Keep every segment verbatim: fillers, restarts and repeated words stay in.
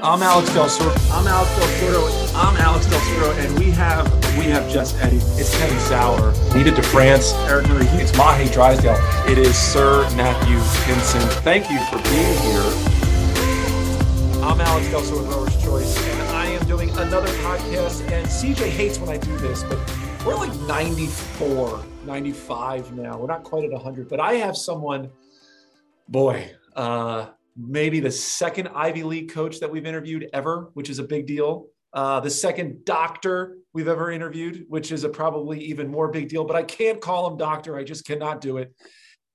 I'm Alex Del Soro. I'm Alex Del Soro. I'm Alex Del Soro, and we have we have just Eddie. It's Teddy Sauer. Needed to France. Eric Marie. It's Mahe Drysdale. It is Sir Matthew Pinson. Thank you for being here. I'm Alex Del Soro, Rower's Choice, and I am doing another podcast. And C J hates when I do this, but we're like ninety-four, ninety-five now. We're not quite at one hundred, but I have someone. Boy. Uh, maybe the second Ivy League coach that we've interviewed ever, which is a big deal. Uh, the second doctor we've ever interviewed, which is a probably even more big deal, but I can't call him doctor. I just cannot do it.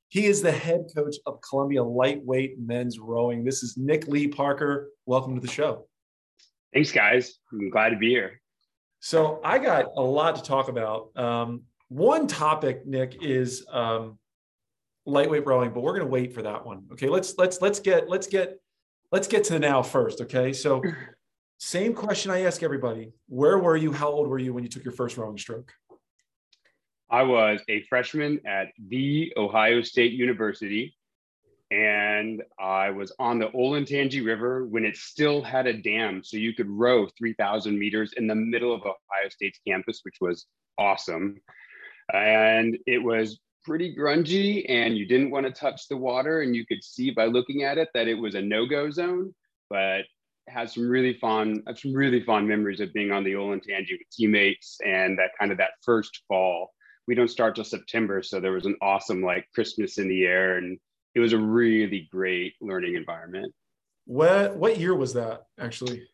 He is the head coach of Columbia lightweight men's rowing. This is Nick Lee Parker. Welcome to the show. Thanks, guys. I'm glad to be here. So I got a lot to talk about. Um, one topic, Nick, is um, lightweight rowing, but we're going to wait for that one. Okay. Let's, let's, let's get, let's get, let's get to the now first. Okay. So same question I ask everybody, where were you? How old were you when you took your first rowing stroke? I was a freshman at The Ohio State University, and I was on the Olentangy River when it still had a dam. So you could row three thousand meters in the middle of Ohio State's campus, which was awesome. And it was pretty grungy, and you didn't want to touch the water, and you could see by looking at it that it was a no-go zone, but had some really fond, some really fond memories of being on the Olentangy with teammates, and that kind of that first fall. We don't start till September, so there was an awesome like Christmas in the air, and it was a really great learning environment. What what year was that, actually?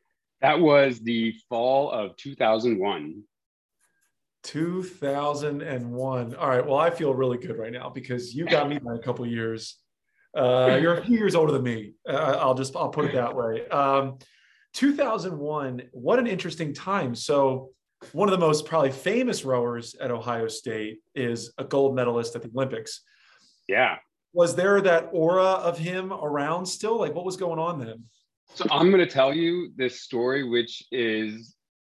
That was the fall of two thousand one. two thousand one. All right. Well, I feel really good right now because you got me by a couple of years. Uh, you're a few years older than me. Uh, I'll just, I'll put it that way. Um, two thousand one, what an interesting time. So one of the most probably famous rowers at Ohio State is a gold medalist at the Olympics. Yeah. Was there that aura of him around still? Like what was going on then? So I'm going to tell you this story, which is,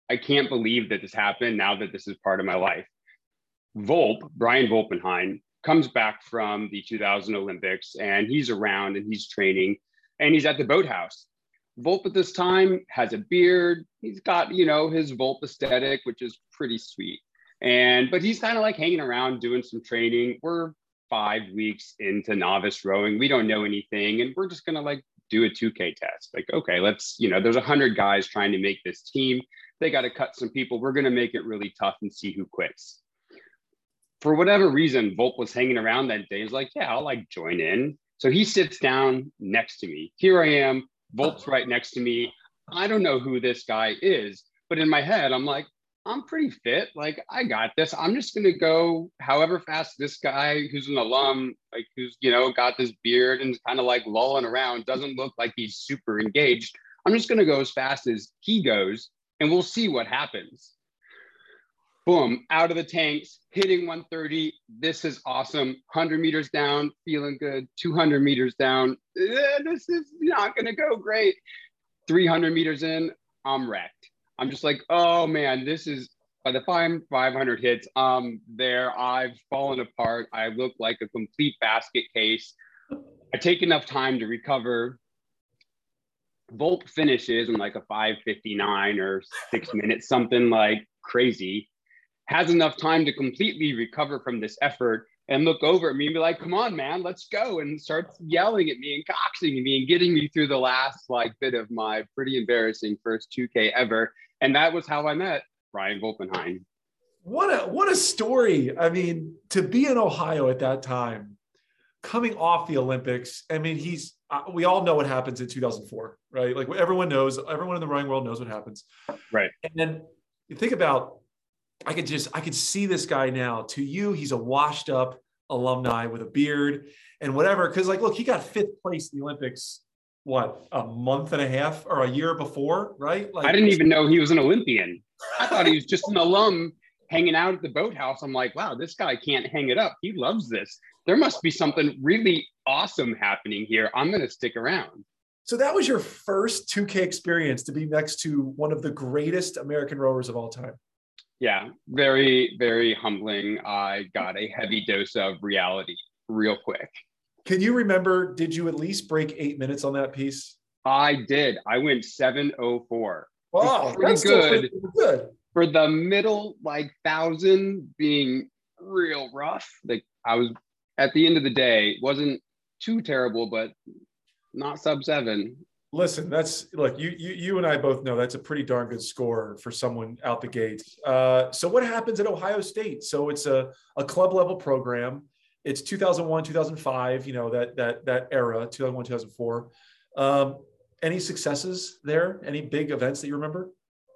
I can't believe that this happened now that this is part of my life. Volp, Brian Volpenheim, comes back from the two thousand Olympics, and he's around and he's training and he's at the boathouse. Volp at this time has a beard. He's got, you know, his Volp aesthetic, which is pretty sweet. And, but he's kind of like hanging around doing some training. We're five weeks into novice rowing. We don't know anything. And we're just going to like do a two K test. Like, okay, let's, you know, there's a hundred guys trying to make this team. They got to cut some people. We're going to make it really tough and see who quits. For whatever reason, Volp was hanging around that day. He's like, yeah, I'll like join in. So he sits down next to me. Here I am. Volp's right next to me. I don't know who this guy is, but in my head, I'm like, I'm pretty fit. Like, I got this. I'm just going to go however fast this guy who's an alum, like who's, you know, got this beard and kind of like lolling around, doesn't look like he's super engaged. I'm just going to go as fast as he goes. And we'll see what happens. Boom, out of the tanks, hitting one thirty. This is awesome. one hundred meters down, feeling good. two hundred meters down, eh, this is not gonna go great. three hundred meters in, I'm wrecked. I'm just like, oh man, this is, by the time five hundred hits, um, there, I've fallen apart. I look like a complete basket case. I take enough time to recover. Volp finishes in like a five fifty-nine or six minutes, something like crazy, has enough time to completely recover from this effort and look over at me and be like, come on, man, let's go. And starts yelling at me and coxing at me and getting me through the last like bit of my pretty embarrassing first two K ever. And that was how I met Brian Volpenheim. What a, what a story. I mean, to be in Ohio at that time, coming off the Olympics, I mean, he's, uh, we all know what happens in two thousand four, right? Like everyone knows, everyone in the rowing world knows what happens. Right. And then you think about, I could just, I could see this guy now. To you, he's a washed up alumni with a beard and whatever. Cause like, look, he got fifth place in the Olympics, what, a month and a half or a year before, right? Like, I didn't even know he was an Olympian. I thought he was just an alum hanging out at the boathouse. I'm like, wow, this guy can't hang it up. He loves this. There must be something really awesome happening here. I'm going to stick around. So that was your first two K experience, to be next to one of the greatest American rowers of all time. Yeah, very, very humbling. I got a heavy dose of reality real quick. Can you remember, did you at least break eight minutes on that piece? I did. I went seven oh four. Wow, that's pretty good. For the middle, like, thousand being real rough. Like, I was, at the end of the day, wasn't too terrible, but not sub seven. Listen, that's, look, you you you and I both know that's a pretty darn good score for someone out the gate. Uh, so what happens at Ohio State? So it's a, a club level program. It's two thousand one, two thousand five, you know, that that that era, two thousand one, two thousand four. Um, any successes there? Any big events that you remember?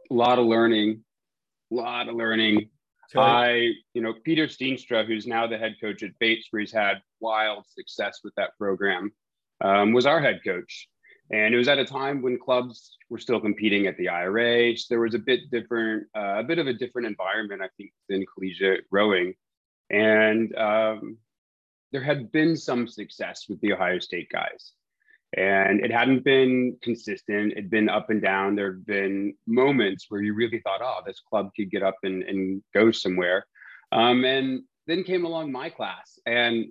A lot of learning. A lot of learning. Okay. I, you know, Peter Steenstra, who's now the head coach at Bates, where he's had wild success with that program, um, was our head coach. And it was at a time when clubs were still competing at the I R A. So there was a bit different, uh, a bit of a different environment, I think, than collegiate rowing. And um, there had been some success with the Ohio State guys. And it hadn't been consistent. It'd been up and down. There'd been moments where you really thought, oh, this club could get up and, and go somewhere. Um, and then came along my class, and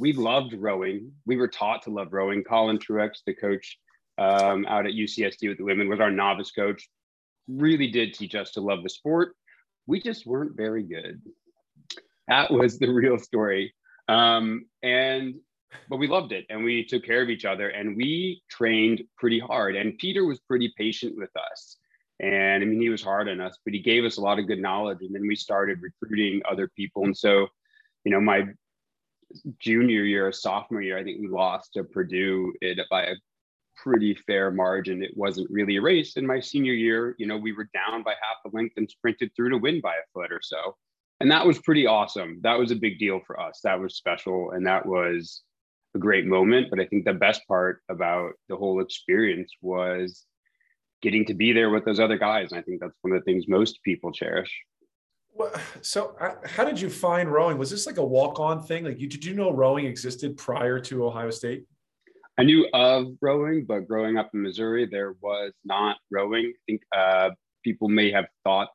we loved rowing. We were taught to love rowing. Colin Truex, the coach um, out at U C S D with the women, was our novice coach, really did teach us to love the sport. We just weren't very good. That was the real story. Um, and But we loved it, and we took care of each other, and we trained pretty hard. And Peter was pretty patient with us. And I mean, he was hard on us, but he gave us a lot of good knowledge. And then we started recruiting other people. And so, you know, my junior year, sophomore year, I think we lost to Purdue it, by a pretty fair margin. It wasn't really a race. In my senior year, you know, we were down by half the length and sprinted through to win by a foot or so. And that was pretty awesome. That was a big deal for us. That was special. And that was a great moment. But I think the best part about the whole experience was getting to be there with those other guys. And I think that's one of the things most people cherish. Well, so uh, how did you find rowing? Was this like a walk-on thing? Like, you, did you know rowing existed prior to Ohio State? I knew of rowing, but growing up in Missouri, there was not rowing. I think uh, people may have thought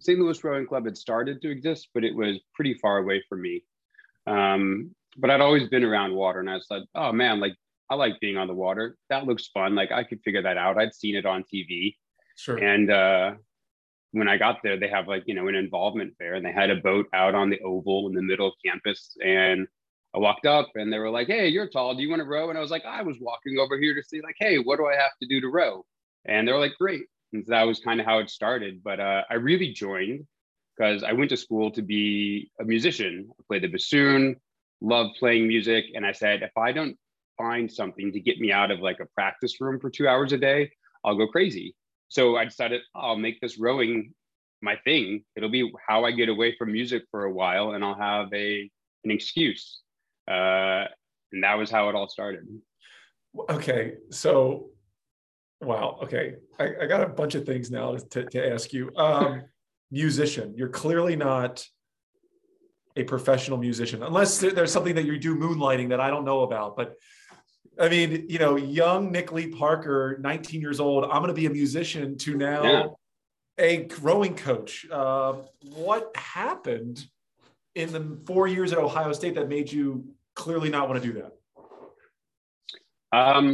Saint Louis Rowing Club had started to exist, but it was pretty far away from me. Um, But I'd always been around water, and I was like, oh man, like, I like being on the water. That looks fun. Like, I could figure that out. I'd seen it on T V. Sure. And uh, when I got there, they have, like, you know, an involvement fair, and they had a boat out on the oval in the middle of campus. And I walked up, and they were like, hey, you're tall. Do you want to row? And I was like, I was walking over here to see, like, hey, what do I have to do to row? And they were like, great. And so that was kind of how it started. But uh, I really joined because I went to school to be a musician. I played the bassoon. Love playing music. And I said, if I don't find something to get me out of like a practice room for two hours a day, I'll go crazy. So I decided, oh, I'll make this rowing my thing. It'll be how I get away from music for a while, and I'll have a an excuse. Uh, and that was how it all started. Okay. So, wow. Okay. I, I got a bunch of things now to, to ask you. Um, musician, you're clearly not a professional musician, unless there's something that you do moonlighting that I don't know about. But I mean, you know, young Nick Lee Parker, nineteen years old, I'm going to be a musician, to now yeah. a rowing coach. Uh, what happened in the four years at Ohio State that made you clearly not want to do that? Um,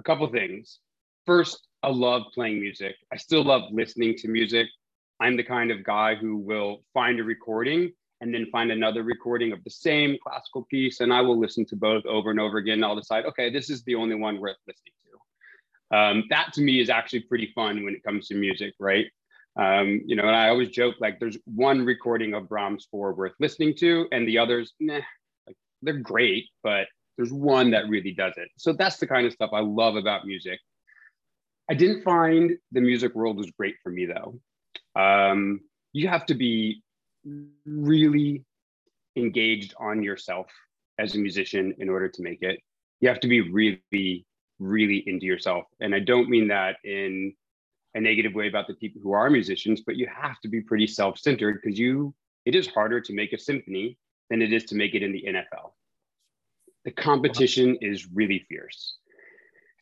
a couple of things. First, I love playing music. I still love listening to music. I'm the kind of guy who will find a recording and then find another recording of the same classical piece, and I will listen to both over and over again. And I'll decide, okay, this is the only one worth listening to. Um, that to me is actually pretty fun when it comes to music, right? Um, you know, and I always joke, like, there's one recording of Brahms four worth listening to, and the others, nah, like, they're great, but there's one that really does it. So that's the kind of stuff I love about music. I didn't find the music world was great for me, though. Um, you have to be really engaged on yourself as a musician in order to make it. You have to be really, really into yourself. And I don't mean that in a negative way about the people who are musicians, but you have to be pretty self-centered, because you, it is harder to make a symphony than it is to make it in the N F L. The competition is really fierce.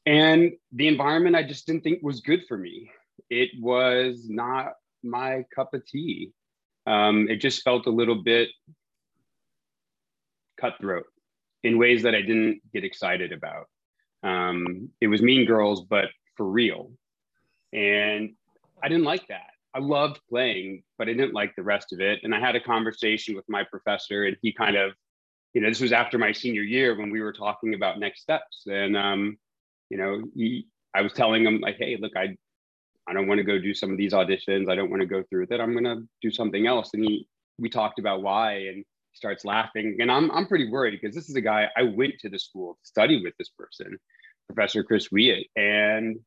And the environment I just didn't think was good for me. It was not my cup of tea. Um, it just felt a little bit cutthroat in ways that I didn't get excited about. Um, it was Mean Girls, but for real. And I didn't like that. I loved playing, but I didn't like the rest of it. And I had a conversation with my professor, and he kind of, you know, this was after my senior year when we were talking about next steps. And, um, you know, he, I was telling him like, hey, look, I, I don't want to go do some of these auditions. I don't want to go through with it. I'm going to do something else. And he, we talked about why, and he starts laughing. And I'm, I'm pretty worried because this is a guy, I went to the school to study with this person, Professor Chris Weah. And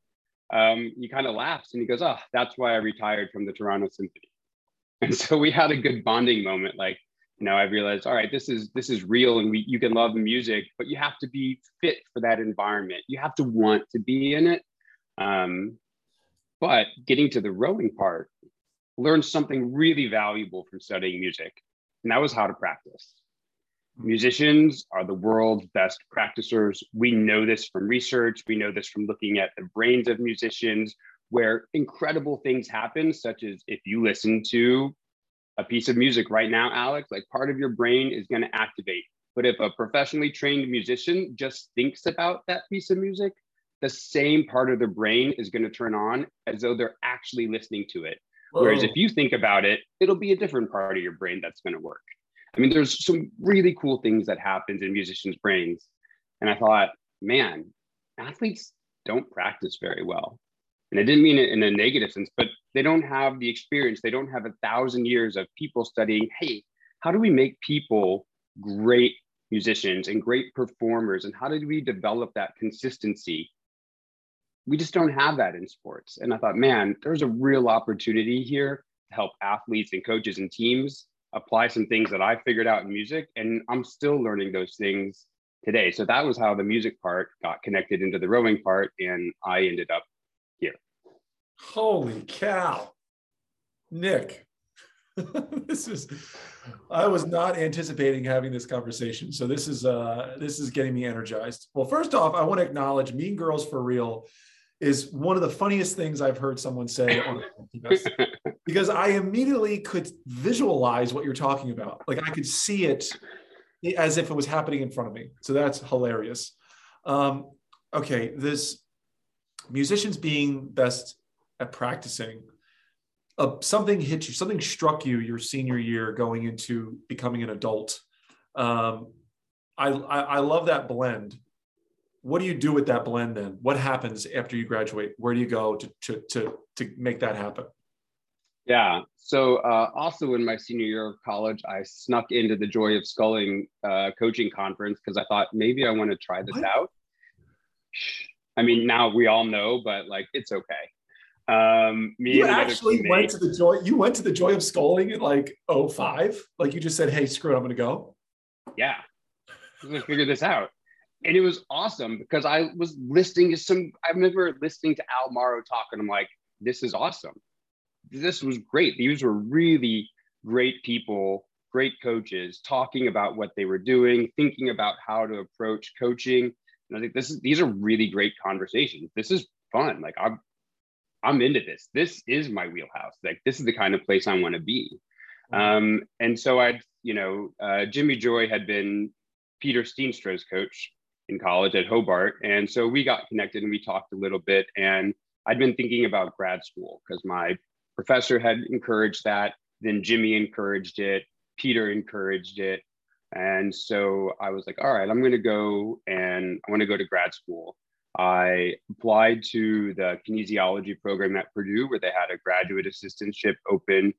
um, he kind of laughs and he goes, oh, that's why I retired from the Toronto Symphony. And so we had a good bonding moment. Like, you know, I realized, all right, this is, this is real, and we, you can love music, but you have to be fit for that environment. You have to want to be in it. Um, But getting to the rowing part, learned something really valuable from studying music, and that was how to practice. Musicians are the world's best practicers. We know this from research. We know this from looking at the brains of musicians, where incredible things happen, such as if you listen to a piece of music right now, Alex, like part of your brain is going to activate. But if a professionally trained musician just thinks about that piece of music, the same part of their brain is going to turn on as though they're actually listening to it. Whoa. Whereas if you think about it, it'll be a different part of your brain that's going to work. I mean, there's some really cool things that happens in musicians' brains. And I thought, man, athletes don't practice very well. And I didn't mean it in a negative sense, but they don't have the experience. They don't have a thousand years of people studying, hey, how do we make people great musicians and great performers? And how did we develop that consistency? We just don't have that in sports. And I thought, man, there's a real opportunity here to help athletes and coaches and teams apply some things that I figured out in music. And I'm still learning those things today. So that was how the music part got connected into the rowing part. And I ended up here. Holy cow, Nick. This is, I was not anticipating having this conversation. So this is, uh, this is getting me energized. Well, first off, I want to acknowledge Mean Girls for Real is one of the funniest things I've heard someone say on the because I immediately could visualize what you're talking about. Like I could see it as if it was happening in front of me. So that's hilarious. Um, okay, this musicians being best at practicing, uh, something hit you, something struck you your senior year going into becoming an adult. Um, I, I, I love that blend. What do you do with that blend then? What happens after you graduate? Where do you go to, to, to, to make that happen? Yeah. So uh, also in my senior year of college, I snuck into the Joy of Sculling uh, coaching conference because I thought maybe I want to try this what? out. I mean, now we all know, but like, it's okay. Um, me you and actually went to the Joy, you went to the Joy of Sculling in like oh five? Like you just said, hey, screw it, I'm going to go? Yeah. I'm going to figure this out. And it was awesome because I was listening to some, I remember listening to Al Morrow talk, and I'm like, this is awesome. This was great. These were really great people, great coaches talking about what they were doing, thinking about how to approach coaching. And I think this is, these are really great conversations. This is fun. Like I'm, I'm into this. This is my wheelhouse. Like this is the kind of place I want to be. Um, and so I, you know, uh, Jimmy Joy had been Peter Steenstra's coach in college at Hobart. And so we got connected and we talked a little bit, and I'd been thinking about grad school because my professor had encouraged that. Then Jimmy encouraged it, Peter encouraged it. And so I was like, all right, I'm going to go and I want to go to grad school. I applied to the kinesiology program at Purdue where they had a graduate assistantship open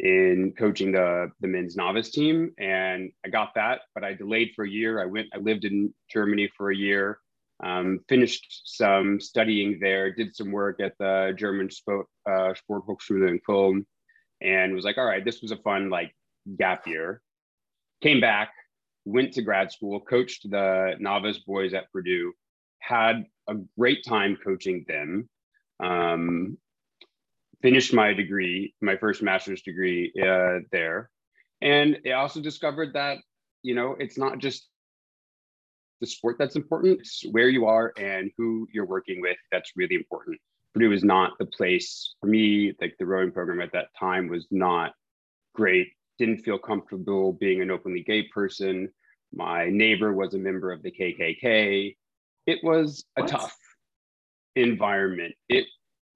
in coaching the, the men's novice team. And I got that, but I delayed for a year. I went, I lived in Germany for a year, um, finished some studying there, did some work at the German Sport, uh, Sporthochschule in Köln, and was like, all right, this was a fun like gap year. Came back, went to grad school, coached the novice boys at Purdue, had a great time coaching them. Um, Finished my degree, my first master's degree uh, there, and I also discovered that you know it's not just the sport that's important; it's where you are and who you're working with that's really important. Purdue is not the place for me. Like the rowing program at that time was not great. Didn't feel comfortable being an openly gay person. My neighbor was a member of the K K K. It was a what? tough. environment. It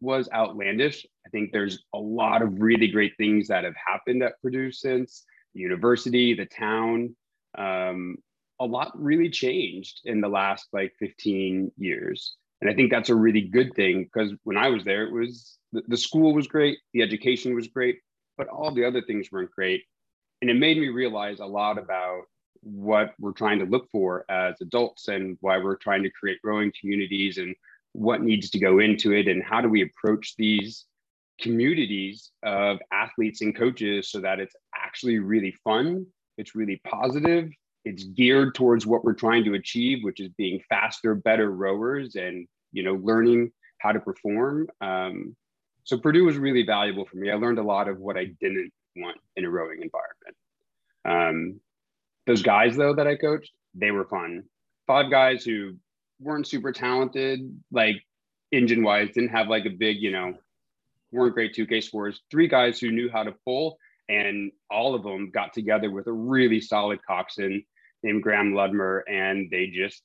was outlandish. I think there's a lot of really great things that have happened at Purdue since. The university, the town, um, a lot really changed in the last like fifteen years. And I think that's a really good thing, because when I was there, it was the, the school was great, the education was great, but all the other things weren't great. And it made me realize a lot about what we're trying to look for as adults and why we're trying to create growing communities and what needs to go into it and how do we approach these communities of athletes and coaches so that it's actually really fun, it's really positive, it's geared towards what we're trying to achieve, which is being faster, better rowers and, you know, learning how to perform. Um, so Purdue was really valuable for me. I learned a lot of what I didn't want in a rowing environment. Um, those guys, though, that I coached, they were fun. Five guys who weren't super talented, like engine-wise, didn't have like a big, you know, weren't great two K scores. Three guys who knew how to pull, and all of them got together with a really solid coxswain named Graham Ludmer, and they just,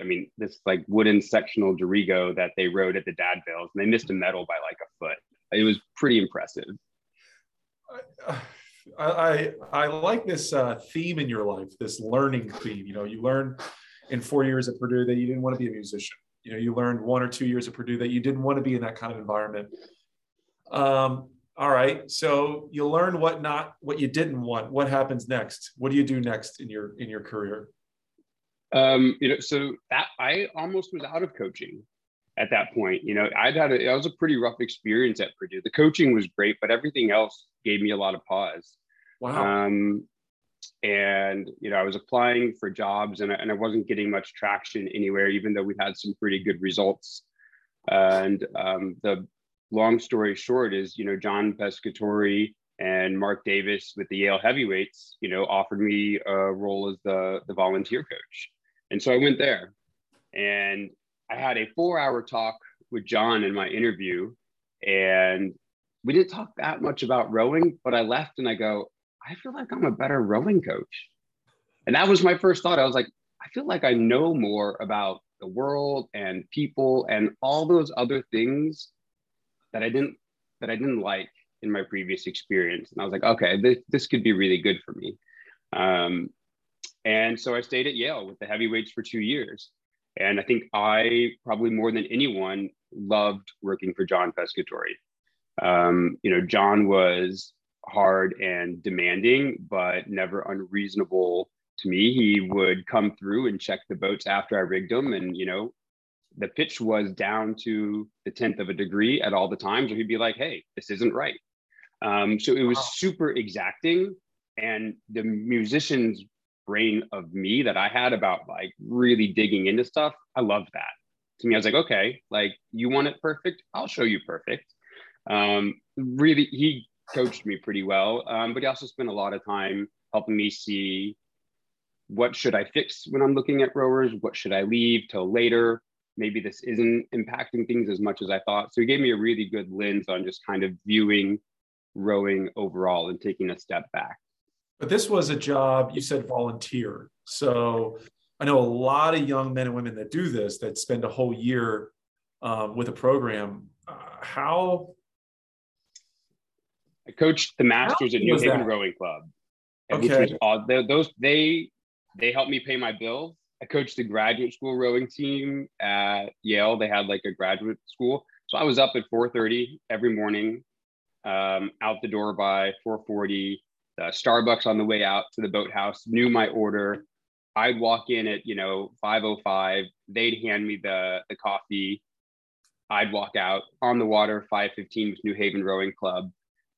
I mean, this like wooden sectional dirigo that they rode at the Dadvilles, and they missed a medal by like a foot. It was pretty impressive. I, I, I like this uh, theme in your life, this learning theme. You know, you learned in four years at Purdue that you didn't want to be a musician. You know, you learned one or two years at Purdue that you didn't want to be in that kind of environment. Um, all right. So you learn what not, what you didn't want. What happens next? What do you do next in your, in your career? Um, you know, so that I almost was out of coaching at that point. You know, I'd had a, it was a pretty rough experience at Purdue. The coaching was great, but everything else gave me a lot of pause. Wow. Um, and, you know, I was applying for jobs and I, and I wasn't getting much traction anywhere, even though we had some pretty good results. And, um, the, long story short is, you know, John Pescatore and Mark Davis with the Yale heavyweights, you know, offered me a role as the, the volunteer coach. And so I went there and I had a four hour talk with John in my interview. And we didn't talk that much about rowing, but I left and I go, I feel like I'm a better rowing coach. And that was my first thought. I was like, I feel like I know more about the world and people and all those other things that I didn't, that I didn't like in my previous experience. And I was like, okay, this, this could be really good for me. Um, and so I stayed at Yale with the heavyweights for two years. And I think I probably more than anyone loved working for John Pescatore. Um, you know, John was hard and demanding, but never unreasonable to me. He would come through and check the boats after I rigged them. And, you know, the pitch was down to the tenth of a degree at all the times, or he'd be like, hey, this isn't right. Um, so it was wow. super exacting. And the musician's brain of me that I had about like really digging into stuff, I loved that. To me, I was like, okay, like you want it perfect? I'll show you perfect. Um, really, he coached me pretty well, um, but he also spent a lot of time helping me see what should I fix when I'm looking at rowers? What should I leave till later? Maybe this isn't impacting things as much as I thought. So he gave me a really good lens on just kind of viewing rowing overall and taking a step back. But this was a job, you said volunteer. So I know a lot of young men and women that do this, that spend a whole year um, with a program. Uh, how? I coached the Masters at New Haven that? Rowing Club. Okay. Was, uh, those, they, they helped me pay my bills. I coached the graduate school rowing team at Yale. They had like a graduate school. So I was up at four thirty every morning, um, out the door by four forty. The Starbucks on the way out to the boathouse knew my order. I'd walk in at, you know, five oh five. They'd hand me the, the coffee. I'd walk out on the water, five fifteen with New Haven Rowing Club.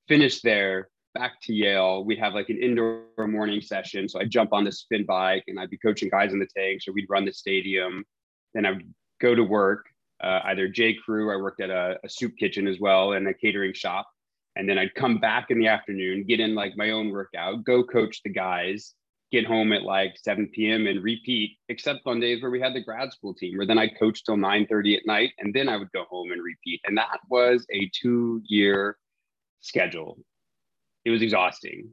Finish there, back to Yale. We'd have like an indoor morning session. So I'd jump on the spin bike and I'd be coaching guys in the tank. So we'd run the stadium. Then I would go to work, uh, either J. Crew. I worked at a, a soup kitchen as well and a catering shop. And then I'd come back in the afternoon, get in like my own workout, go coach the guys, get home at like seven p.m. and repeat, except on days where we had the grad school team, where then I'd coach till nine thirty at night. And then I would go home and repeat. And that was a two year schedule. It was exhausting.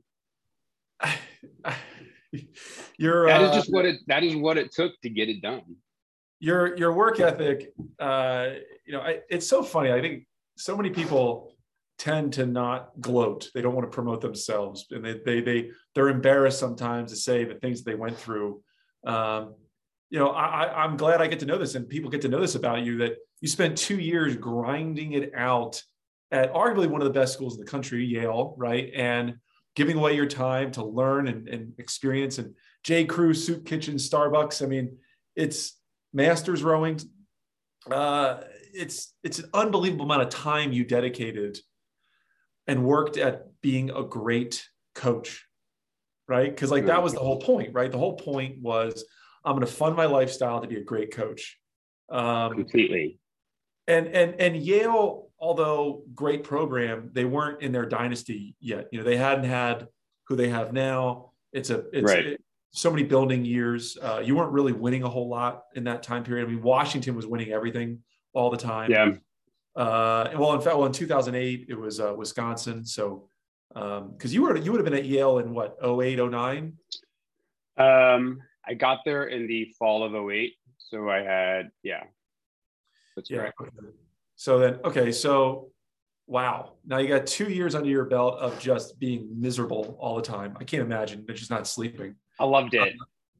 You're, that is just what it, that is what it took to get it done. your your work ethic, uh, you know, I, it's so funny. I think so many people tend to not gloat. They don't want to promote themselves, and they they they they're embarrassed sometimes to say the things that they went through. Um, you know, I, I, I'm glad I get to know this, and people get to know this about you, that you spent two years grinding it out at arguably one of the best schools in the country, Yale, right? And giving away your time to learn and, and experience, and J. Crew, Soup Kitchen, Starbucks. I mean, it's masters rowing. Uh, it's it's an unbelievable amount of time you dedicated and worked at being a great coach, right? Because like that was the whole point, right? The whole point was I'm going to fund my lifestyle to be a great coach. Um, Completely. And and and Yale, although great program, they weren't in their dynasty yet. You know, they hadn't had who they have now. It's a it's right. it, so many building years. Uh, you weren't really winning a whole lot in that time period. I mean, Washington was winning everything all the time. Yeah. Uh, well, in fact, well in two thousand eight it was uh, Wisconsin. So, um, because you were you would have been at Yale in what oh eight, oh nine Um, I got there in the fall of oh eight so I had yeah. That's yeah. Correct. Okay. So then, okay, so wow. Now you got two years under your belt of just being miserable all the time. I can't imagine, but just not sleeping. I loved it.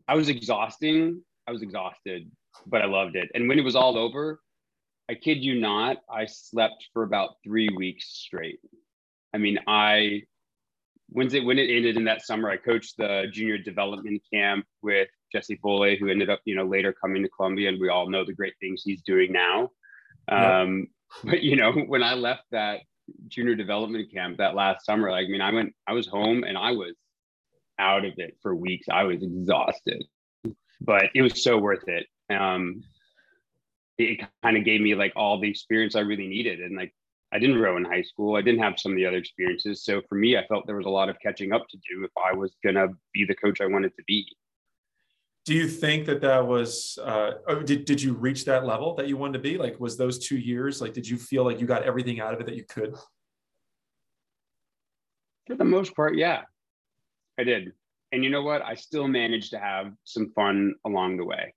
I was exhausting. I was exhausted, but I loved it. And when it was all over, I kid you not, I slept for about three weeks straight. I mean, I, when it, when it ended in that summer, I coached the junior development camp with Jesse Foley, who ended up, you know, later coming to Columbia, and we all know the great things he's doing now. Um, yeah. But you know, when I left that junior development camp that last summer, like, I mean, I went, I was home and I was out of it for weeks. I was exhausted, but it was so worth it. Um, it, it kind of gave me like all the experience I really needed. And like, I didn't row in high school. I didn't have some of the other experiences. So for me, I felt there was a lot of catching up to do if I was going to be the coach I wanted to be. Do you think that that was, uh, did, did you reach that level that you wanted to be? Like, was those two years, like, did you feel like you got everything out of it that you could? For the most part, yeah, I did. And you know what? I still managed to have some fun along the way.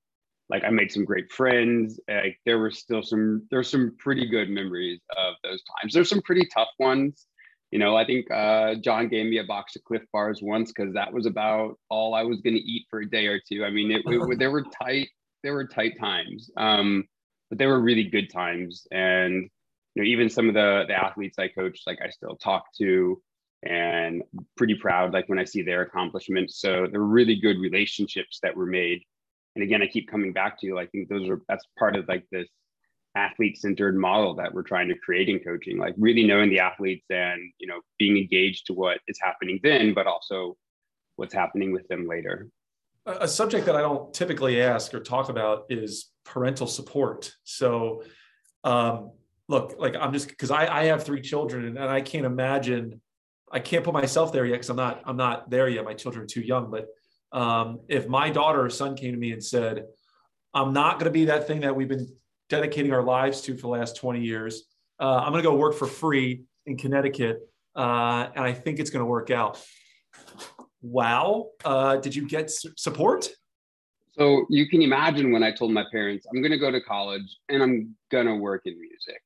Like, I made some great friends. Like, there were still some, there's some pretty good memories of those times. There's some pretty tough ones. You know, I think uh, John gave me a box of Cliff Bars once because that was about all I was going to eat for a day or two. I mean, it, it, there were tight, there were tight times, um, but they were really good times. And you know, even some of the the athletes I coached, like I still talk to, and I'm pretty proud like when I see their accomplishments. So they're really good relationships that were made. And again, I keep coming back to you. I think those are that's part of like this athlete-centered model that we're trying to create in coaching, like really knowing the athletes and, you know, being engaged to what is happening then, but also what's happening with them later. A subject that I don't typically ask or talk about is parental support. So um, look, like I'm just, cause I, I have three children and, and I can't imagine, I can't put myself there yet. Cause I'm not, I'm not there yet. My children are too young, but um, if my daughter or son came to me and said, I'm not going to be that thing that we've been dedicating our lives to for the last twenty years Uh, I'm going to go work for free in Connecticut, uh, and I think it's going to work out. Wow. Uh, did you get su- support? So you can imagine when I told my parents, I'm going to go to college and I'm going to work in music.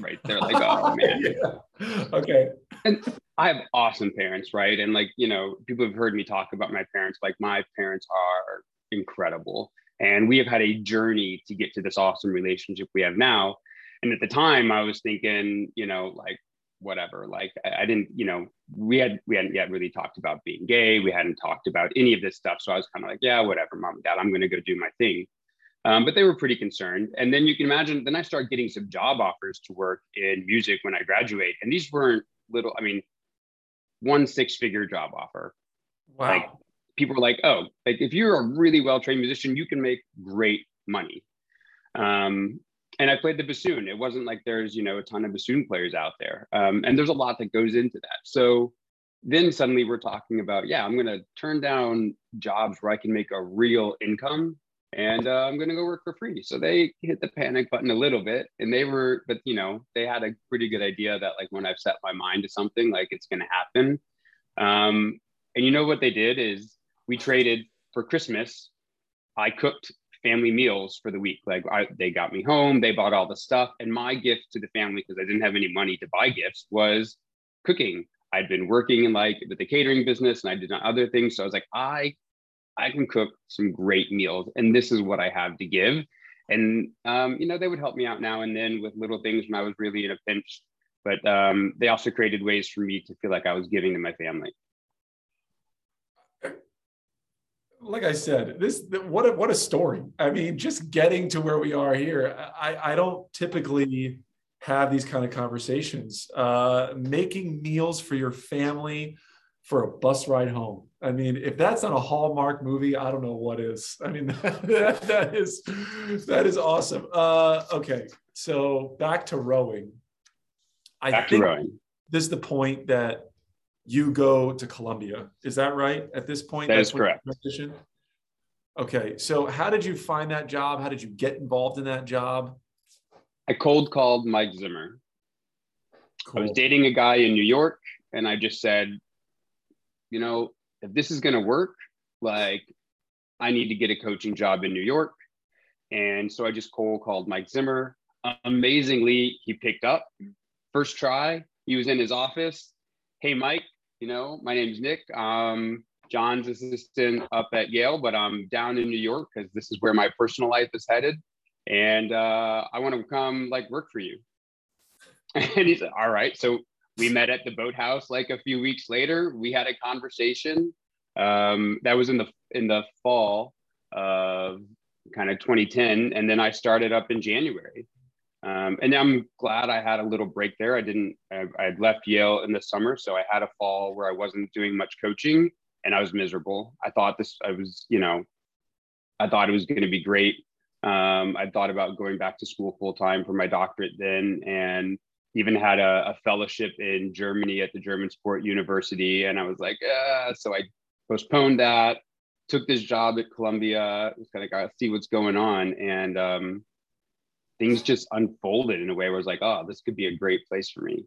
Right. They're like, oh, man. Yeah. Okay. And I have awesome parents, right? And like, you know, people have heard me talk about my parents. Like, my parents are incredible. And we have had a journey to get to this awesome relationship we have now. And at the time I was thinking, you know, like whatever, like I, I didn't, you know, we had, we hadn't yet really talked about being gay. We hadn't talked about any of this stuff. So I was kind of like, yeah, whatever, mom and dad, I'm going to go do my thing. Um, but they were pretty concerned. And then you can imagine, then I started getting some job offers to work in music when I graduate. And these weren't little, I mean, one six figure job offer. Wow. Like, people are like, oh, like if you're a really well-trained musician, you can make great money. Um, and I played the bassoon. It wasn't like there's, you know, a ton of bassoon players out there. Um, and there's a lot that goes into that. So then suddenly we're talking about, yeah, I'm going to turn down jobs where I can make a real income, and uh, I'm going to go work for free. So they hit the panic button a little bit, and they were, but you know, they had a pretty good idea that like when I've set my mind to something, like it's going to happen. Um, and you know what they did is, we traded for Christmas. I cooked family meals for the week. Like I, they got me home, they bought all the stuff. And my gift to the family, because I didn't have any money to buy gifts, was cooking. I'd been working in like with the catering business and I did other things. So I was like, I, I can cook some great meals and this is what I have to give. And, um, you know, they would help me out now and then with little things when I was really in a pinch. But um, they also created ways for me to feel like I was giving to my family. Like I said, this what a, what a story. I mean, just getting to where we are here, I, I don't typically have these kind of conversations. Uh, making meals for your family for a bus ride home. I mean, if that's not a Hallmark movie, I don't know what is. I mean, that, that is that is awesome. Uh, okay, so back to rowing. I back think to rowing. This is the point that you go to Columbia. Is that right? At this point, that that's is correct. Okay, so how did you find that job? How did you get involved in that job? I cold called Mike Zimmer. Cool. I was dating a guy in New York, and I just said, you know, if this is going to work, like I need to get a coaching job in New York. And so I just cold called Mike Zimmer. Amazingly, he picked up first try. He was in his office. Hey, Mike, you know, my name's Nick. Um, John's assistant up at Yale, but I'm down in New York because this is where my personal life is headed. And uh, I want to come like work for you. And he said, all right. So we met at the boathouse like a few weeks later. We had a conversation um, that was in the in the fall of kind of twenty ten. And then I started up in January. Um, and I'm glad I had a little break there. I didn't, I, I left Yale in the summer. So I had a fall where I wasn't doing much coaching and I was miserable. I thought this, I was, you know, I thought it was going to be great. Um, I thought about going back to school full time for my doctorate then, and even had a, a fellowship in Germany at the German Sport University. And I was like, ah. So I postponed that, took this job at Columbia, was kind of like, I'll see what's going on. And um, things just unfolded in a way where I was like, oh, this could be a great place for me.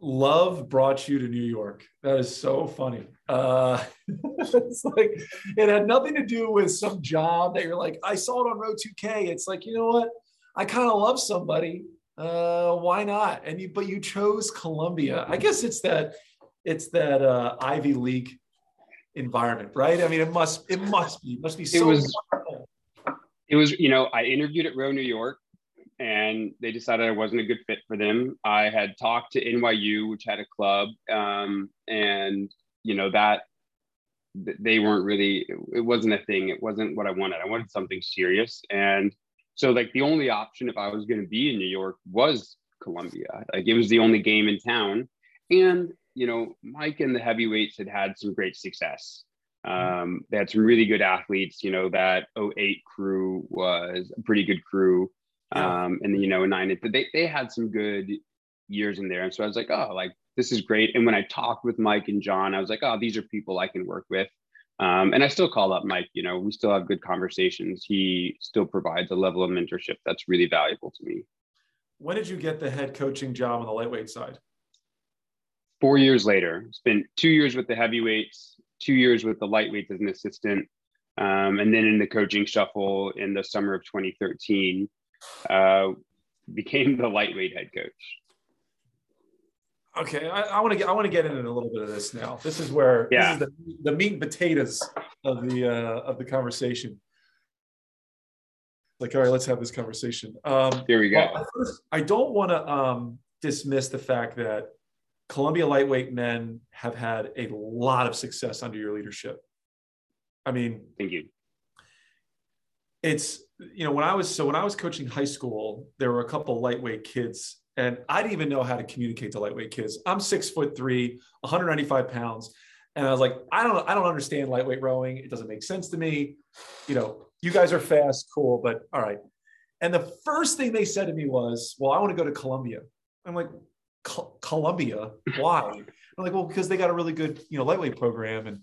Love brought you to New York. That is so funny. Uh, it's like, it had nothing to do with some job that you're like, I saw it on Road two K. It's like, you know what? I kind of love somebody. Uh, why not? And you, but you chose Columbia. I guess it's that, it's that uh, Ivy League environment, right? I mean, it must, it must be, it must be so it was, wonderful. It was, you know, I interviewed at Row New York, and they decided I wasn't a good fit for them. I had talked to N Y U, which had a club, um, and, you know, that they weren't really, it wasn't a thing. It wasn't what I wanted. I wanted something serious. And so, like, the only option if I was going to be in New York was Columbia. Like, it was the only game in town. And, you know, Mike and the heavyweights had had some great success. Um, they had some really good athletes. You know, that oh eight crew was a pretty good crew. Um, and then, you know, nine, they, they had some good years in there. And so I was like, oh, like, this is great. And when I talked with Mike and John, I was like, oh, these are people I can work with. Um, and I still call up Mike, you know, we still have good conversations. He still provides a level of mentorship that's really valuable to me. When did you get the head coaching job on the lightweight side? Four years later, spent two years with the heavyweights, two years with the lightweights as an assistant. Um, and then in the coaching shuffle in the summer of twenty thirteen, Uh, became the lightweight head coach. Okay, I, I want to get I want to get into a little bit of this now. This is where yeah. this is the, the meat and potatoes of the uh, of the conversation. Like, all right, let's have this conversation. Um, Here we go. Well, first, I don't want to um, dismiss the fact that Columbia lightweight men have had a lot of success under your leadership. I mean, thank you. It's, you know, when I was, so when I was coaching high school, there were a couple lightweight kids and I didn't even know how to communicate to lightweight kids. I'm six foot three, one hundred ninety-five pounds. And I was like, I don't, I don't understand lightweight rowing. It doesn't make sense to me. You know, you guys are fast, cool, but all right. And the first thing they said to me was, well, I want to go to Columbia. I'm like, Columbia? Why? I'm like, well, because they got a really good, you know, lightweight program. And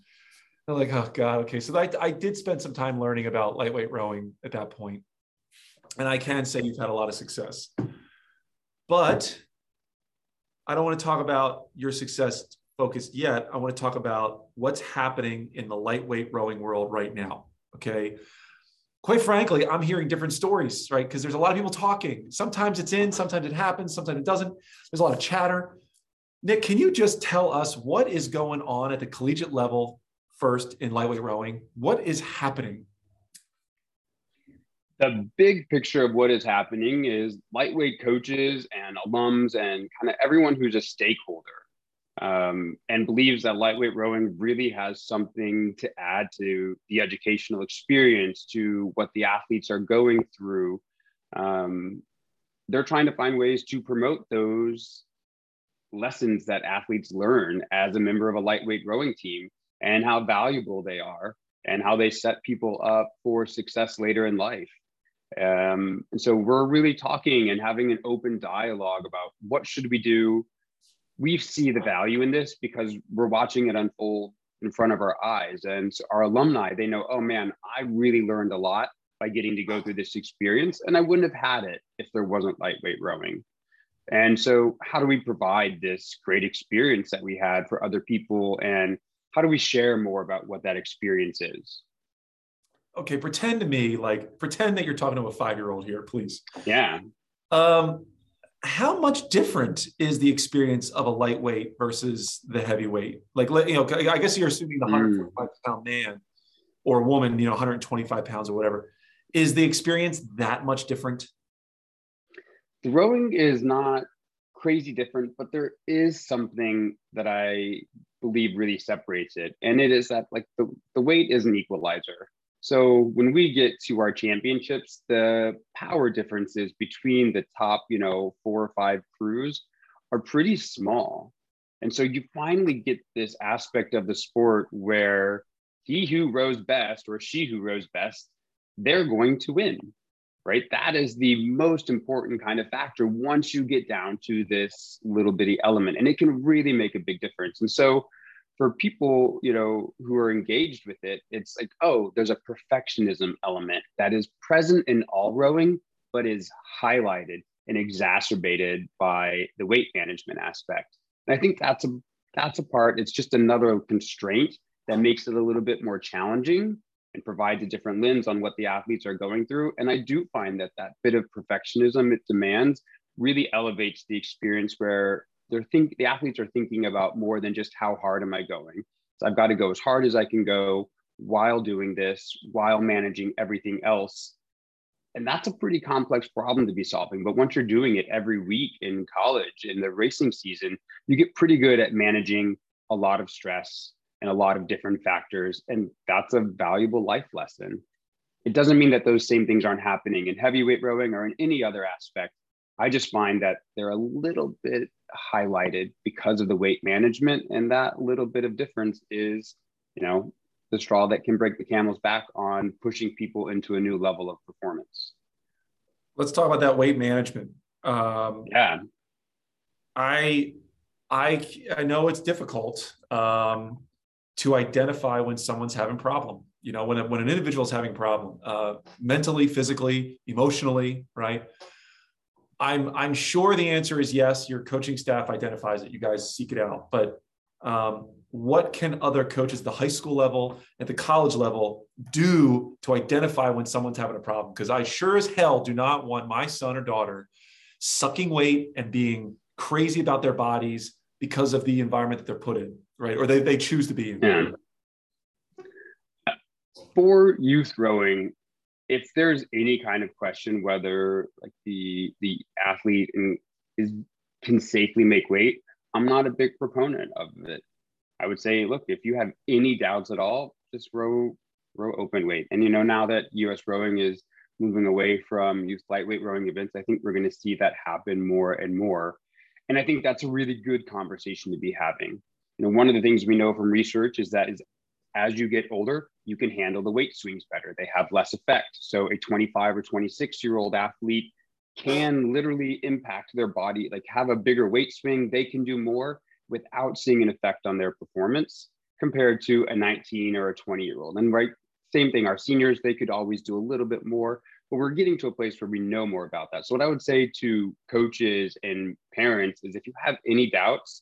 I'm like, oh God, okay. So I, I did spend some time learning about lightweight rowing at that point. And I can say you've had a lot of success. But I don't want to talk about your success focused yet. I want to talk about what's happening in the lightweight rowing world right now, okay? quite frankly, I'm hearing different stories, right? Because there's a lot of people talking. Sometimes it's in, sometimes it happens, sometimes it doesn't. There's a lot of chatter. Nick, can you just tell us what is going on at the collegiate level first in lightweight rowing? What is happening? The big picture of what is happening is lightweight coaches and alums and kind of everyone who's a stakeholder um, and believes that lightweight rowing really has something to add to the educational experience, to what the athletes are going through. Um, they're trying to find ways to promote those lessons that athletes learn as a member of a lightweight rowing team and how valuable they are and how they set people up for success later in life. Um, and so we're really talking and having an open dialogue about what should we do. We see the value in this because we're watching it unfold in front of our eyes. And so our alumni, they know, oh man, I really learned a lot by getting to go through this experience. And I wouldn't have had it if there wasn't lightweight rowing. And so how do we provide this great experience that we had for other people? And how do we share more about what that experience is? Okay, pretend to me, like, pretend that you're talking to a five-year-old here, please. Yeah. Um, how much different is the experience of a lightweight versus the heavyweight? Like, you know, I guess you're assuming the one hundred forty-five pound mm. man or woman, you know, one hundred twenty-five pounds or whatever. Is the experience that much different? The rowing is not crazy different, but there is something that I believe really separates it. And it is that, like, the, the weight is an equalizer. So when we get to our championships, the power differences between the top, you know, four or five crews are pretty small. And so you finally get this aspect of the sport where he who rows best or she who rows best, they're going to win, right? That is the most important kind of factor once you get down to this little bitty element, and it can really make a big difference. And so for people, you know, who are engaged with it, it's like, oh, there's a perfectionism element that is present in all rowing, but is highlighted and exacerbated by the weight management aspect. And I think that's a, that's a part, it's just another constraint that makes it a little bit more challenging and provides a different lens on what the athletes are going through. And I do find that that bit of perfectionism it demands really elevates the experience where They're think, the athletes are thinking about more than just how hard am I going. So I've got to go as hard as I can go while doing this, while managing everything else. And that's a pretty complex problem to be solving. But once you're doing it every week in college, in the racing season, you get pretty good at managing a lot of stress and a lot of different factors. And that's a valuable life lesson. It doesn't mean that those same things aren't happening in heavyweight rowing or in any other aspect. I just find that they're a little bit highlighted because of the weight management, and that little bit of difference is, you know, the straw that can break the camel's back on pushing people into a new level of performance. Let's talk about that weight management. Um, yeah, I, I, I know it's difficult um, to identify when someone's having a problem. You know, when a, when an individual is having a problem, uh, mentally, physically, emotionally, right? I'm, I'm sure the answer is yes. Your coaching staff identifies it. You guys seek it out. But um, what can other coaches at the high school level, at the college level, do to identify when someone's having a problem? Because I sure as hell do not want my son or daughter sucking weight and being crazy about their bodies because of the environment that they're put in, right? Or they, they choose to be in. Yeah. For youth rowing, if there's any kind of question whether, like, the the athlete in, is can safely make weight, I'm not a big proponent of it. I would say, look, if you have any doubts at all, just row row open weight. And you know, now that U S rowing is moving away from youth lightweight rowing events, I think we're going to see that happen more and more. And I think that's a really good conversation to be having. You know, one of the things we know from research is that is as you get older, you can handle the weight swings better. They have less effect. So a twenty-five or twenty-six year old athlete can literally impact their body, like have a bigger weight swing. They can do more without seeing an effect on their performance compared to a nineteen or a twenty year old. And right, same thing, our seniors, they could always do a little bit more, but we're getting to a place where we know more about that. So what I would say to coaches and parents is if you have any doubts,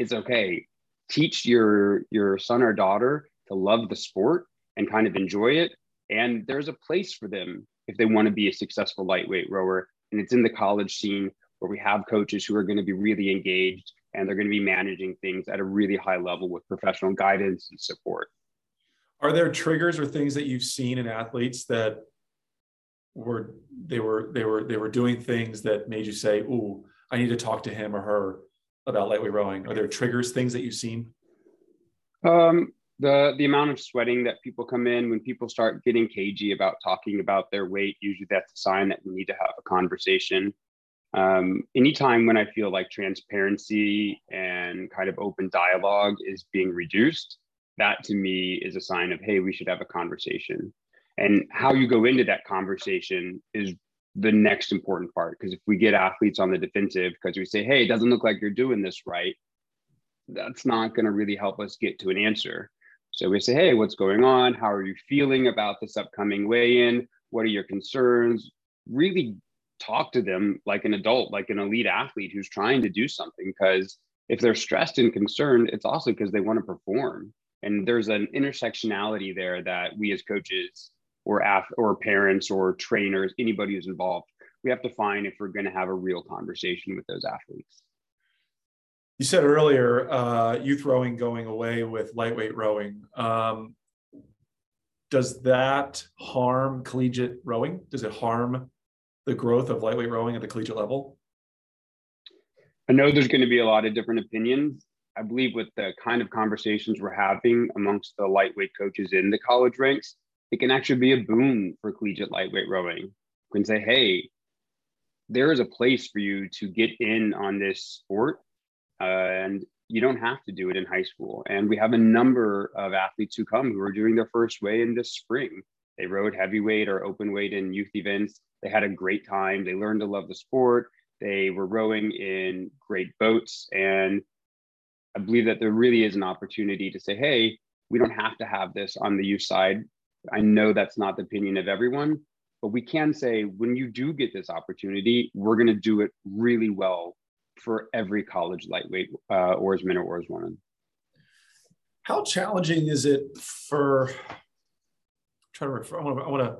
it's okay. Teach your, your son or daughter to love the sport and kind of enjoy it, And there's a place for them if they want to be a successful lightweight rower. And it's in the college scene where we have coaches who are going to be really engaged and they're going to be managing things at a really high level with professional guidance and support. Are there triggers or things that you've seen in athletes that were, they were, they were, they were doing things that made you say, ooh, I need to talk to him or her about lightweight rowing? Are there triggers, things that you've seen? Um, the, the amount of sweating that people come in, when people start getting cagey about talking about their weight, usually that's a sign that we need to have a conversation. Um, anytime when I feel like transparency and kind of open dialogue is being reduced, that to me is a sign of, hey, we should have a conversation. And how you go into that conversation is the next important part. Because if we get athletes on the defensive, because we say, hey, it doesn't look like you're doing this right, that's not going to really help us get to an answer. So we say, hey, what's going on? How are you feeling about this upcoming weigh-in? What are your concerns? Really talk to them like an adult, like an elite athlete who's trying to do something. Because if they're stressed and concerned, it's also because they want to perform. And there's an intersectionality there that we as coaches or af- or parents or trainers, anybody who's involved, we have to find if we're going to have a real conversation with those athletes. You said earlier, uh, youth rowing going away with lightweight rowing. Um, does that harm collegiate rowing? Does it harm the growth of lightweight rowing at the collegiate level? I know there's going to be a lot of different opinions. I believe with the kind of conversations we're having amongst the lightweight coaches in the college ranks, it can actually be a boon for collegiate lightweight rowing. We can say, hey, there is a place for you to get in on this sport, uh, and you don't have to do it in high school. And we have a number of athletes who come who are doing their first weigh-in this spring. They rowed heavyweight or open weight in youth events. They had a great time. They learned to love the sport. They were rowing in great boats. And I believe that there really is an opportunity to say, hey, we don't have to have this on the youth side. I know that's not the opinion of everyone, but we can say when you do get this opportunity, we're going to do it really well for every college lightweight uh, oarsman or oarswoman. How challenging is it for, I'm trying to refer, I want to, I want to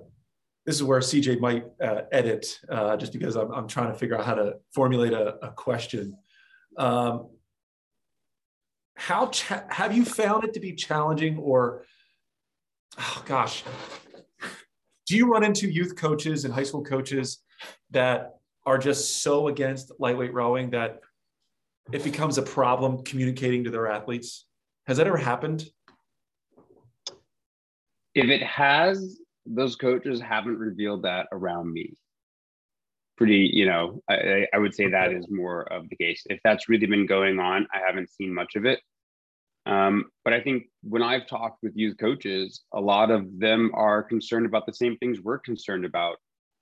this is where C J might uh, edit uh, just because I'm, I'm trying to figure out how to formulate a, a question. Um, How cha- have you found it to be challenging, or, oh gosh, do you run into youth coaches and high school coaches that are just so against lightweight rowing that it becomes a problem communicating to their athletes? Has that ever happened? If it has, those coaches haven't revealed that around me. Pretty, you know, I, I would say that is more of the case. If that's really been going on, I haven't seen much of it. Um, but I think when I've talked with youth coaches, a lot of them are concerned about the same things we're concerned about.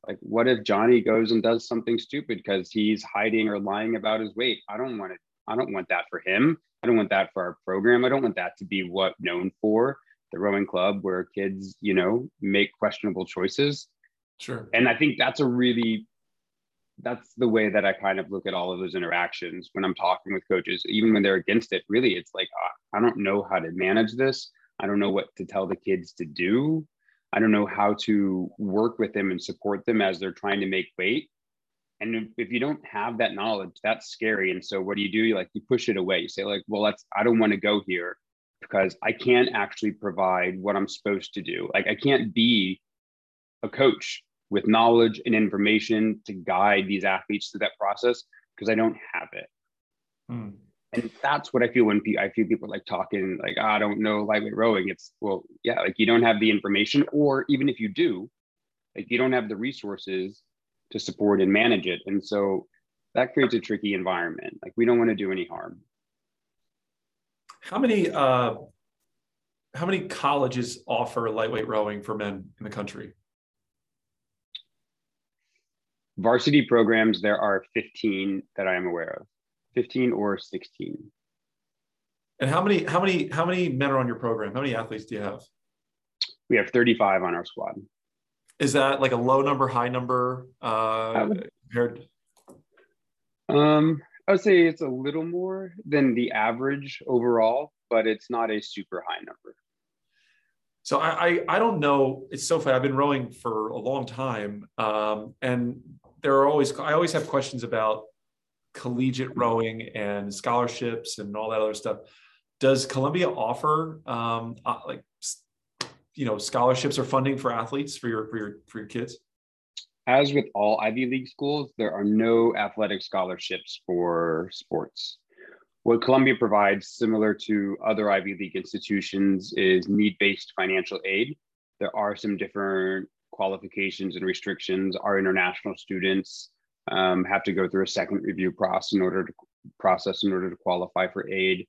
Like, what if Johnny goes and does something stupid because he's hiding or lying about his weight? I don't want it. I don't want that for him. I don't want that for our program. I don't want that to be what known for the rowing club where kids, you know, make questionable choices. Sure. And I think that's a really that's the way that I kind of look at all of those interactions when I'm talking with coaches, even when they're against it. Really, it's like, I don't know how to manage this. I don't know what to tell the kids to do. I don't know how to work with them and support them as they're trying to make weight. And if, if you don't have that knowledge, that's scary. And so what do you do? You like, you push it away. You say like, well, that's, I don't want to go here because I can't actually provide what I'm supposed to do. Like, I can't be a coach with knowledge and information to guide these athletes through that process because I don't have it. Hmm. And that's what I feel when I feel people like talking like, oh, I don't know lightweight rowing. It's, well, yeah, like you don't have the information, or even if you do, like you don't have the resources to support and manage it. And so that creates a tricky environment. Like, we don't want to do any harm. How many, uh, how many colleges offer lightweight rowing for men in the country? Varsity programs, there are fifteen that I am aware of, fifteen or sixteen. And how many, how many, how many men are on your program? How many athletes do you have? We have thirty-five on our squad. Is that like a low number, high number? Uh, compared? Um, I would say it's a little more than the average overall, but it's not a super high number. So I, I, I don't know. It's so funny. I've been rowing for a long time, um, and there are always I always have questions about collegiate rowing and scholarships and all that other stuff. Does Columbia offer um, uh, like you know scholarships or funding for athletes for your for your for your kids? As with all Ivy League schools, there are no athletic scholarships for sports. What Columbia provides, similar to other Ivy League institutions, is need-based financial aid. There are some different qualifications and restrictions. Our international students um, have to go through a second review process in order to process in order to qualify for aid.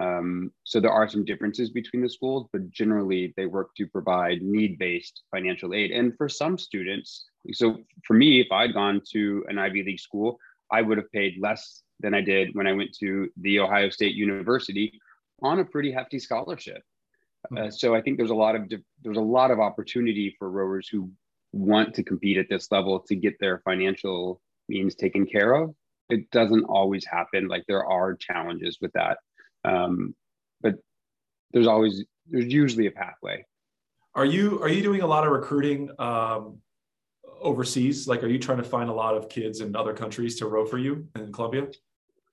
Um, so there are some differences between the schools, but generally they work to provide need-based financial aid. And for some students, so for me, if I'd gone to an Ivy League school, I would have paid less than I did when I went to The Ohio State University on a pretty hefty scholarship. Uh, so I think there's a lot of there's a lot of opportunity for rowers who want to compete at this level to get their financial means taken care of. It doesn't always happen. Like there are challenges with that, um, but there's always there's usually a pathway. Are you are you doing a lot of recruiting um, overseas? Like, are you trying to find a lot of kids in other countries to row for you in Columbia?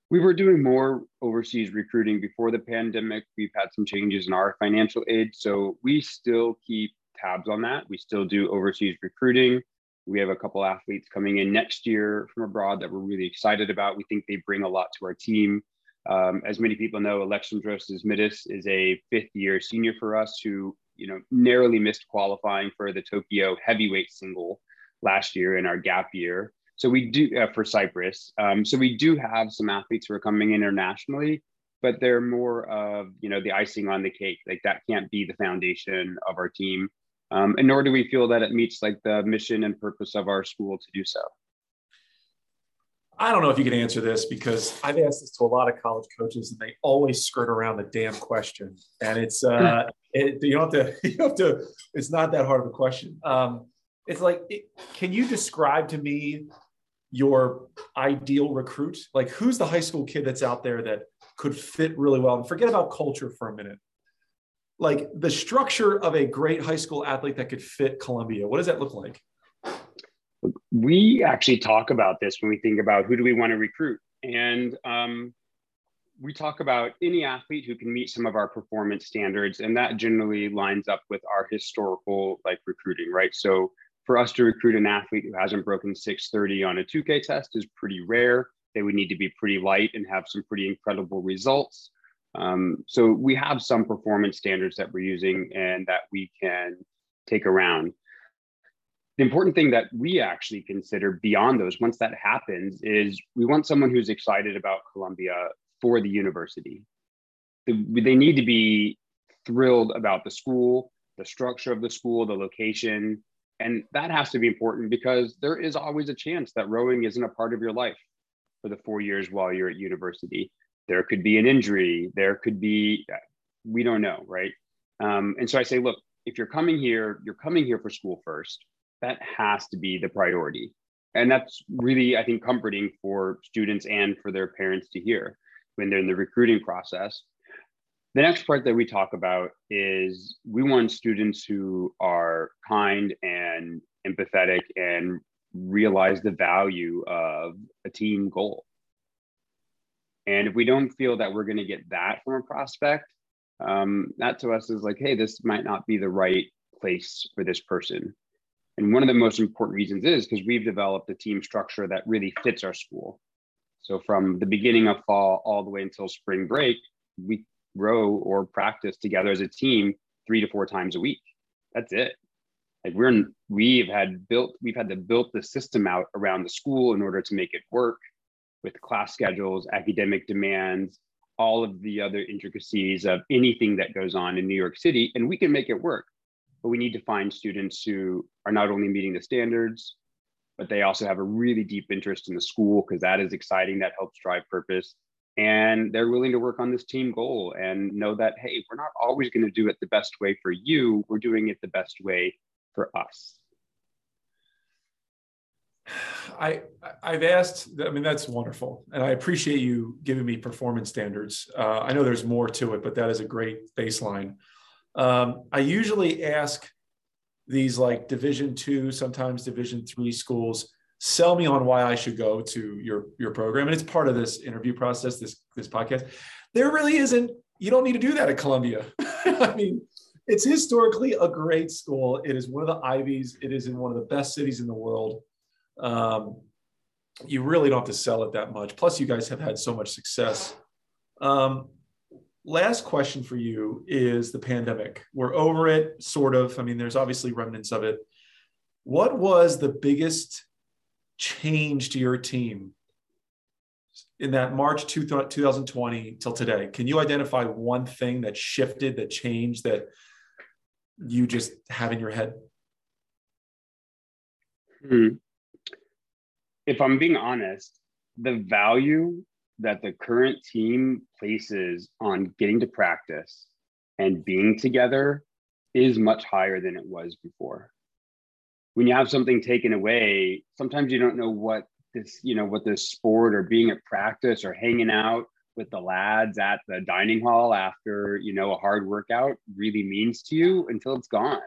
We were doing more overseas recruiting before the pandemic. We've had some changes in our financial aid, so we still keep tabs on that. We still do overseas recruiting. We have a couple athletes coming in next year from abroad that we're really excited about. We think they bring a lot to our team. Um, as many people know, Alexandros Zmidis is a fifth-year senior for us who, you know, narrowly missed qualifying for the Tokyo heavyweight single last year in our gap year. So we do uh, for Cyprus. Um, so we do have some athletes who are coming internationally, but they're more of, you know, the icing on the cake. Like that can't be the foundation of our team. Um, and nor do we feel that it meets like the mission and purpose of our school to do so. I don't know if you can answer this because I've asked this to a lot of college coaches and they always skirt around the damn question. And it's, uh, it, you don't have to, you have to, it's not that hard of a question. Um, it's like, it, can you describe to me your ideal recruit? Like, who's the high school kid that's out there that could fit really well? And forget about culture for a minute. Like the structure of a great high school athlete that could fit Columbia. What does that look like? We actually talk about this when we think about who do we want to recruit. And um, we talk about any athlete who can meet some of our performance standards. And that generally lines up with our historical like recruiting, right? So for us to recruit an athlete who hasn't broken six thirty on a two K test is pretty rare. They would need to be pretty light and have some pretty incredible results. Um, so we have some performance standards that we're using and that we can take around. The important thing that we actually consider beyond those, once that happens, is we want someone who's excited about Columbia for the university. They need to be thrilled about the school, the structure of the school, the location. And that has to be important because there is always a chance that rowing isn't a part of your life for the four years while you're at university. There could be an injury. There could be, we don't know, right? Um, and so I say, look, if you're coming here, you're coming here for school first. That has to be the priority. And that's really, I think, comforting for students and for their parents to hear when they're in the recruiting process. The next part that we talk about is we want students who are kind and empathetic and realize the value of a team goal. And if we don't feel that we're going to get that from a prospect, um, that to us is like, hey, this might not be the right place for this person. And one of the most important reasons is because we've developed a team structure that really fits our school. So from the beginning of fall all the way until spring break, we row or practice together as a team three to four times a week. That's it. Like we're in, we've had built we've had to build the system out around the school in order to make it work with class schedules, academic demands, all of the other intricacies of anything that goes on in New York City, and we can make it work. But we need to find students who are not only meeting the standards, but they also have a really deep interest in the school because that is exciting. That helps drive purpose. And they're willing to work on this team goal and know that, hey, we're not always going to do it the best way for you. We're doing it the best way for us. I, I've asked, I mean, that's wonderful. And I appreciate you giving me performance standards. Uh, I know there's more to it, but that is a great baseline. Um, I usually ask these like Division two, sometimes Division three schools, sell me on why I should go to your, your program. And it's part of this interview process, this, this podcast. There really isn't, you don't need to do that at Columbia. I mean, it's historically a great school. It is one of the Ivies. It is in one of the best cities in the world. Um, you really don't have to sell it that much. Plus, you guys have had so much success. Um, last question for you is the pandemic. We're over it, sort of. I mean, there's obviously remnants of it. What was the biggest change to your team in that March two thousand twenty till today? Can you identify one thing that shifted, that changed, that you just have in your head? Hmm. If I'm being honest, the value that the current team places on getting to practice and being together is much higher than it was before. When you have something taken away, sometimes you don't know what this, you know, what this sport or being at practice or hanging out with the lads at the dining hall after, you know, a hard workout really means to you until it's gone.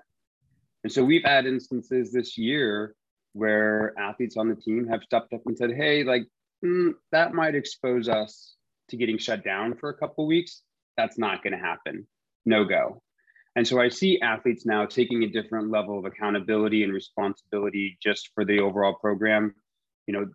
And so we've had instances this year where athletes on the team have stepped up and said, hey, like, mm, that might expose us to getting shut down for a couple of weeks. That's not going to happen. No go. And so I see athletes now taking a different level of accountability and responsibility just for the overall program. You know,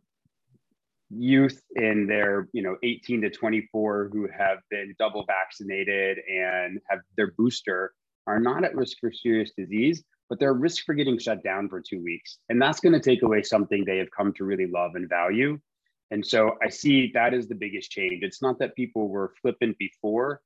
youth in their, you know, eighteen to twenty-four who have been double vaccinated and have their booster are not at risk for serious disease, but they're at risk for getting shut down for two weeks. And that's going to take away something they have come to really love and value. And so I see that is the biggest change. It's not that people were flippant before,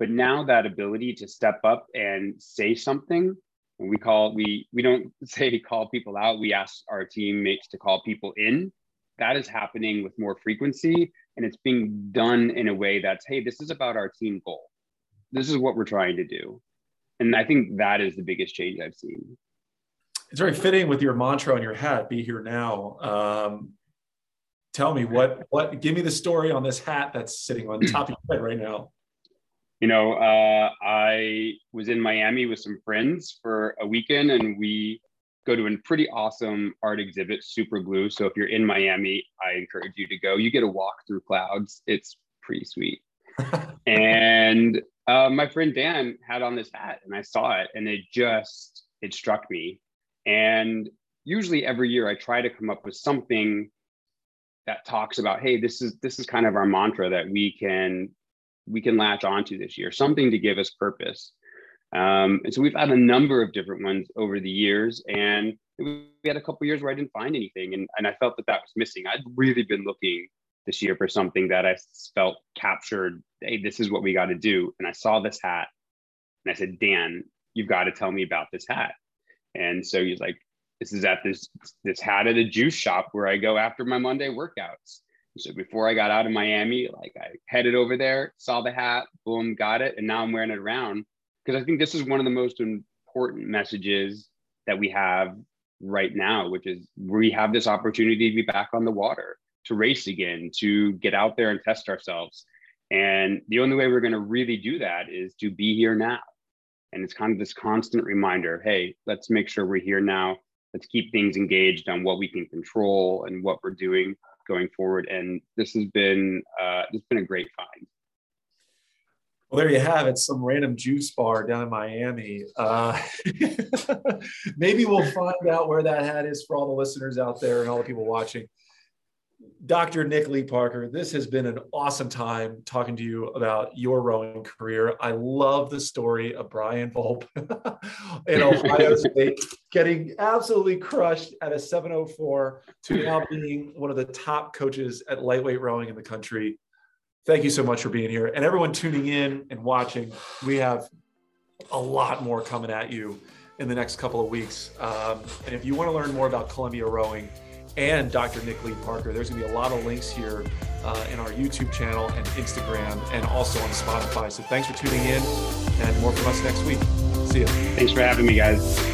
but now that ability to step up and say something, and we call, we, we don't say call people out, we ask our teammates to call people in. That is happening with more frequency, and it's being done in a way that's, hey, this is about our team goal. This is what we're trying to do. And I think that is the biggest change I've seen. It's very fitting with your mantra on your hat, be here now. Um, tell me what, what, give me the story on this hat that's sitting on top of your head right now. You know, uh, I was in Miami with some friends for a weekend, and we go to a pretty awesome art exhibit, Super Glue. So if you're in Miami, I encourage you to go. You get a walk through clouds. It's pretty sweet. And Uh, my friend Dan had on this hat, and I saw it, and it just, it struck me. And usually every year I try to come up with something that talks about, hey, this is, this is kind of our mantra that we can, we can latch onto this year, something to give us purpose. Um, and so we've had a number of different ones over the years, and we had a couple years where I didn't find anything. And, and I felt that that was missing. I'd really been looking this year for something that I felt captured, hey, this is what we got to do. And I saw this hat and I said, Dan, you've got to tell me about this hat. And so he's like, this is at this, this hat at a juice shop where I go after my Monday workouts. And so before I got out of Miami, like I headed over there, saw the hat, boom, got it. And now I'm wearing it around because I think this is one of the most important messages that we have right now, which is we have this opportunity to be back on the water, to race again, to get out there and test ourselves. And the only way we're going to really do that is to be here now. And it's kind of this constant reminder, hey, let's make sure we're here now. Let's keep things engaged on what we can control and what we're doing going forward. And this has been, uh, this has been a great find. Well, there you have it, some random juice bar down in Miami. Uh, maybe we'll find out where that hat is for all the listeners out there and all the people watching. Doctor Nick Lee Parker, this has been an awesome time talking to you about your rowing career. I love the story of Brian Volpe in Ohio State getting absolutely crushed at a seven oh four to now being one of the top coaches at lightweight rowing in the country. Thank you so much for being here. And everyone tuning in and watching, we have a lot more coming at you in the next couple of weeks. Um, and if you want to learn more about Columbia rowing and Doctor Nick Lee Parker, there's going to be a lot of links here uh, in our YouTube channel and Instagram and also on Spotify. So thanks for tuning in, and more from us next week. See you. Thanks for having me, guys.